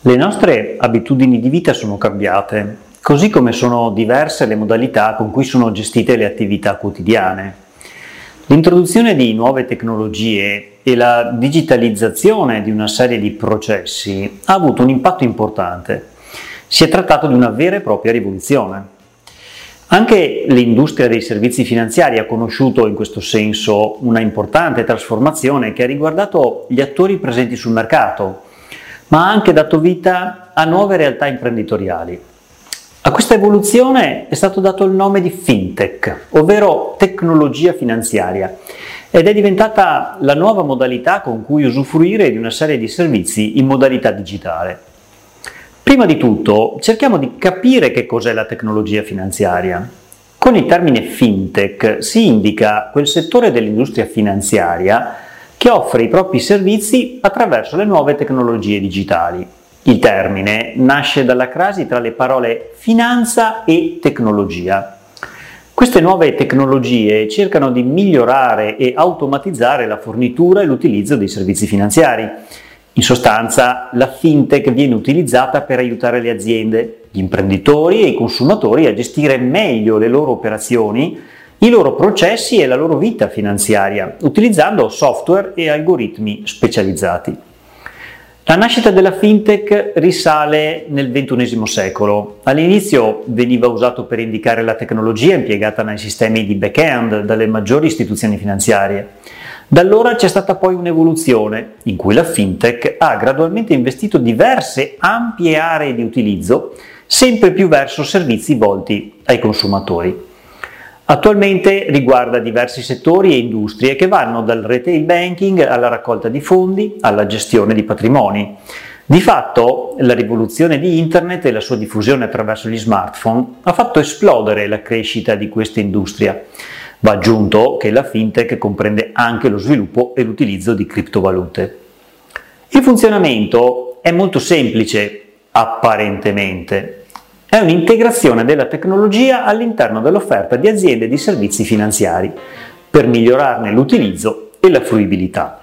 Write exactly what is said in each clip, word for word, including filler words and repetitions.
Le nostre abitudini di vita sono cambiate, così come sono diverse le modalità con cui sono gestite le attività quotidiane. L'introduzione di nuove tecnologie e la digitalizzazione di una serie di processi ha avuto un impatto importante. Si è trattato di una vera e propria rivoluzione. Anche l'industria dei servizi finanziari ha conosciuto in questo senso una importante trasformazione che ha riguardato gli attori presenti sul mercato, ma ha anche dato vita a nuove realtà imprenditoriali. A questa evoluzione è stato dato il nome di fintech, ovvero tecnologia finanziaria, ed è diventata la nuova modalità con cui usufruire di una serie di servizi in modalità digitale. Prima di tutto, cerchiamo di capire che cos'è la tecnologia finanziaria. Con il termine fintech si indica quel settore dell'industria finanziaria che offre i propri servizi attraverso le nuove tecnologie digitali. Il termine nasce dalla crasi tra le parole finanza e tecnologia. Queste nuove tecnologie cercano di migliorare e automatizzare la fornitura e l'utilizzo dei servizi finanziari. In sostanza, la fintech viene utilizzata per aiutare le aziende, gli imprenditori e i consumatori a gestire meglio le loro operazioni, i loro processi e la loro vita finanziaria, utilizzando software e algoritmi specializzati. La nascita della fintech risale nel ventunesimo secolo. All'inizio veniva usato per indicare la tecnologia impiegata nei sistemi di back-end dalle maggiori istituzioni finanziarie. Da allora c'è stata poi un'evoluzione in cui la fintech ha gradualmente investito diverse ampie aree di utilizzo, sempre più verso servizi volti ai consumatori. Attualmente riguarda diversi settori e industrie che vanno dal retail banking alla raccolta di fondi alla gestione di patrimoni. Di fatto la rivoluzione di internet e la sua diffusione attraverso gli smartphone ha fatto esplodere la crescita di questa industria. Va aggiunto che la fintech comprende anche lo sviluppo e l'utilizzo di criptovalute. Il funzionamento è molto semplice, apparentemente. È un'integrazione della tecnologia all'interno dell'offerta di aziende e di servizi finanziari per migliorarne l'utilizzo e la fruibilità.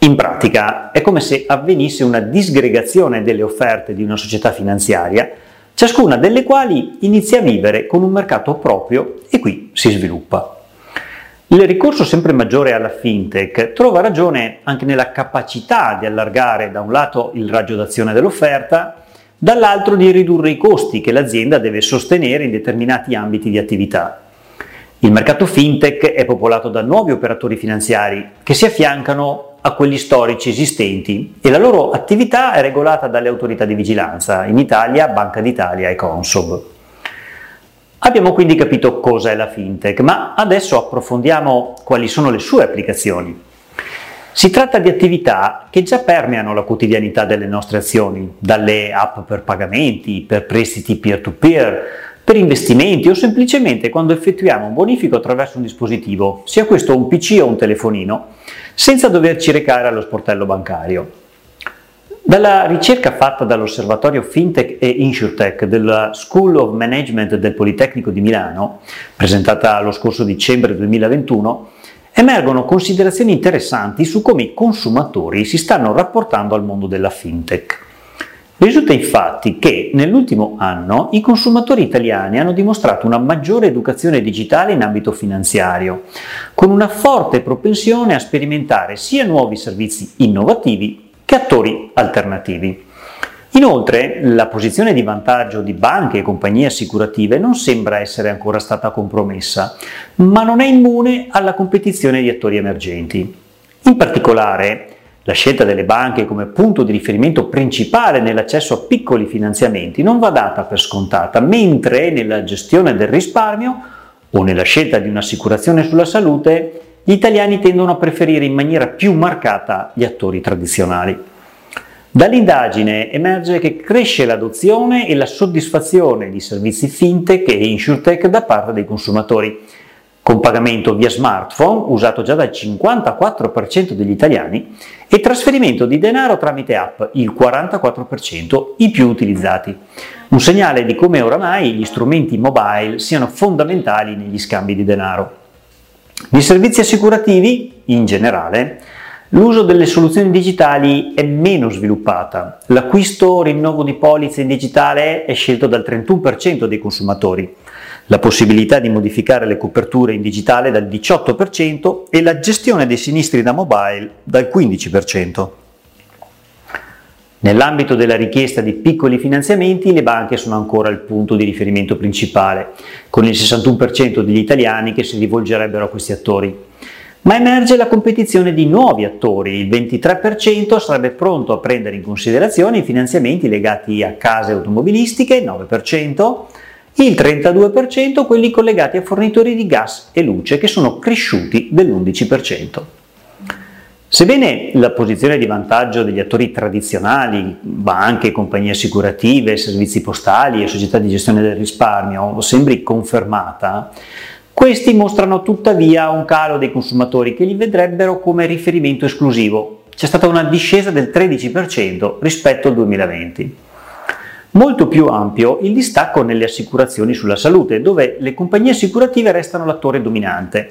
In pratica è come se avvenisse una disgregazione delle offerte di una società finanziaria, ciascuna delle quali inizia a vivere con un mercato proprio e qui si sviluppa. Il ricorso sempre maggiore alla fintech trova ragione anche nella capacità di allargare da un lato il raggio d'azione dell'offerta, dall'altro di ridurre i costi che l'azienda deve sostenere in determinati ambiti di attività. Il mercato fintech è popolato da nuovi operatori finanziari che si affiancano a quelli storici esistenti e la loro attività è regolata dalle autorità di vigilanza, in Italia Banca d'Italia e Consob. Abbiamo quindi capito cos'è la fintech, ma adesso approfondiamo quali sono le sue applicazioni. Si tratta di attività che già permeano la quotidianità delle nostre azioni, dalle app per pagamenti, per prestiti peer-to-peer, per investimenti o semplicemente quando effettuiamo un bonifico attraverso un dispositivo, sia questo un P C o un telefonino, senza doverci recare allo sportello bancario. Dalla ricerca fatta dall'Osservatorio Fintech e Insurtech della School of Management del Politecnico di Milano, presentata lo scorso dicembre duemilaventuno, emergono considerazioni interessanti su come i consumatori si stanno rapportando al mondo della fintech. Risulta infatti che nell'ultimo anno i consumatori italiani hanno dimostrato una maggiore educazione digitale in ambito finanziario, con una forte propensione a sperimentare sia nuovi servizi innovativi che attori alternativi. Inoltre, la posizione di vantaggio di banche e compagnie assicurative non sembra essere ancora stata compromessa, ma non è immune alla competizione di attori emergenti. In particolare, la scelta delle banche come punto di riferimento principale nell'accesso a piccoli finanziamenti non va data per scontata, mentre nella gestione del risparmio o nella scelta di un'assicurazione sulla salute, gli italiani tendono a preferire in maniera più marcata gli attori tradizionali. Dall'indagine emerge che cresce l'adozione e la soddisfazione di servizi fintech e insurtech da parte dei consumatori, con pagamento via smartphone usato già dal cinquantaquattro per cento degli italiani e trasferimento di denaro tramite app, il quarantaquattro per cento i più utilizzati. Un segnale di come oramai gli strumenti mobile siano fondamentali negli scambi di denaro. Nei servizi assicurativi, in generale, L'uso delle soluzioni digitali è meno sviluppata. L'acquisto rinnovo di polizze in digitale è scelto dal trentuno per cento dei consumatori, la possibilità di modificare le coperture in digitale dal diciotto per cento e la gestione dei sinistri da mobile dal quindici per cento. Nell'ambito della richiesta di piccoli finanziamenti, le banche sono ancora il punto di riferimento principale, con il sessantuno per cento degli italiani che si rivolgerebbero a questi attori. Ma emerge la competizione di nuovi attori, il ventitré per cento sarebbe pronto a prendere in considerazione i finanziamenti legati a case automobilistiche, il nove per cento, il trentadue per cento quelli collegati a fornitori di gas e luce, che sono cresciuti dell'undici per cento. Sebbene la posizione di vantaggio degli attori tradizionali, banche, compagnie assicurative, servizi postali e società di gestione del risparmio, sembri confermata, questi mostrano tuttavia un calo dei consumatori che li vedrebbero come riferimento esclusivo. C'è stata una discesa del tredici per cento rispetto al duemilaventi. Molto più ampio il distacco nelle assicurazioni sulla salute, dove le compagnie assicurative restano l'attore dominante,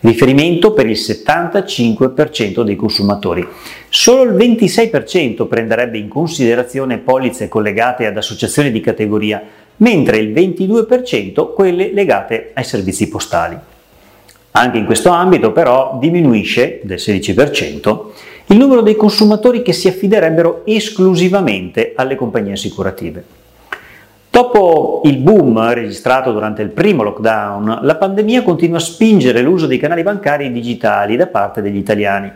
riferimento per il settantacinque per cento dei consumatori. Solo il ventisei per cento prenderebbe in considerazione polizze collegate ad associazioni di categoria, mentre il ventidue per cento quelle legate ai servizi postali. Anche in questo ambito però diminuisce del sedici per cento il numero dei consumatori che si affiderebbero esclusivamente alle compagnie assicurative. Dopo il boom registrato durante il primo lockdown, la pandemia continua a spingere l'uso dei canali bancari digitali da parte degli italiani.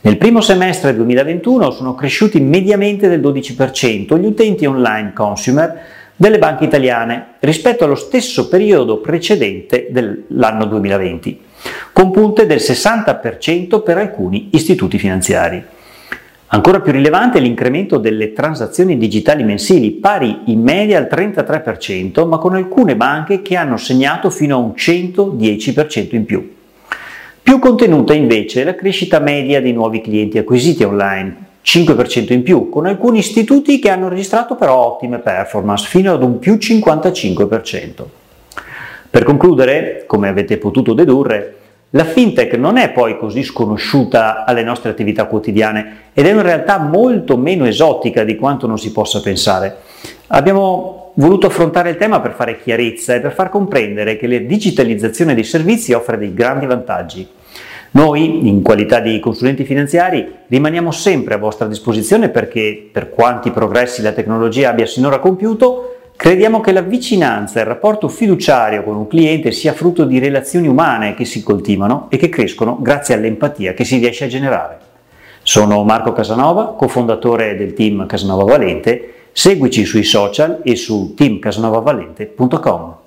Nel primo semestre duemilaventuno sono cresciuti mediamente del dodici per cento gli utenti online consumer delle banche italiane rispetto allo stesso periodo precedente dell'anno duemilaventi, con punte del sessanta per cento per alcuni istituti finanziari. Ancora più rilevante è l'incremento delle transazioni digitali mensili, pari in media al trentatré per cento, ma con alcune banche che hanno segnato fino a un centodieci per cento in più. Più contenuta invece è la crescita media dei nuovi clienti acquisiti online, cinque per cento in più, con alcuni istituti che hanno registrato però ottime performance, fino ad un più cinquantacinque per cento. Per concludere, come avete potuto dedurre, la fintech non è poi così sconosciuta alle nostre attività quotidiane ed è in realtà molto meno esotica di quanto non si possa pensare. Abbiamo voluto affrontare il tema per fare chiarezza e per far comprendere che la digitalizzazione dei servizi offre dei grandi vantaggi. Noi, in qualità di consulenti finanziari, rimaniamo sempre a vostra disposizione perché, per quanti progressi la tecnologia abbia sinora compiuto, crediamo che la vicinanza e il rapporto fiduciario con un cliente sia frutto di relazioni umane che si coltivano e che crescono grazie all'empatia che si riesce a generare. Sono Marco Casanova, cofondatore del team Casanova Valente. Seguici sui social e su team casanova valente punto com.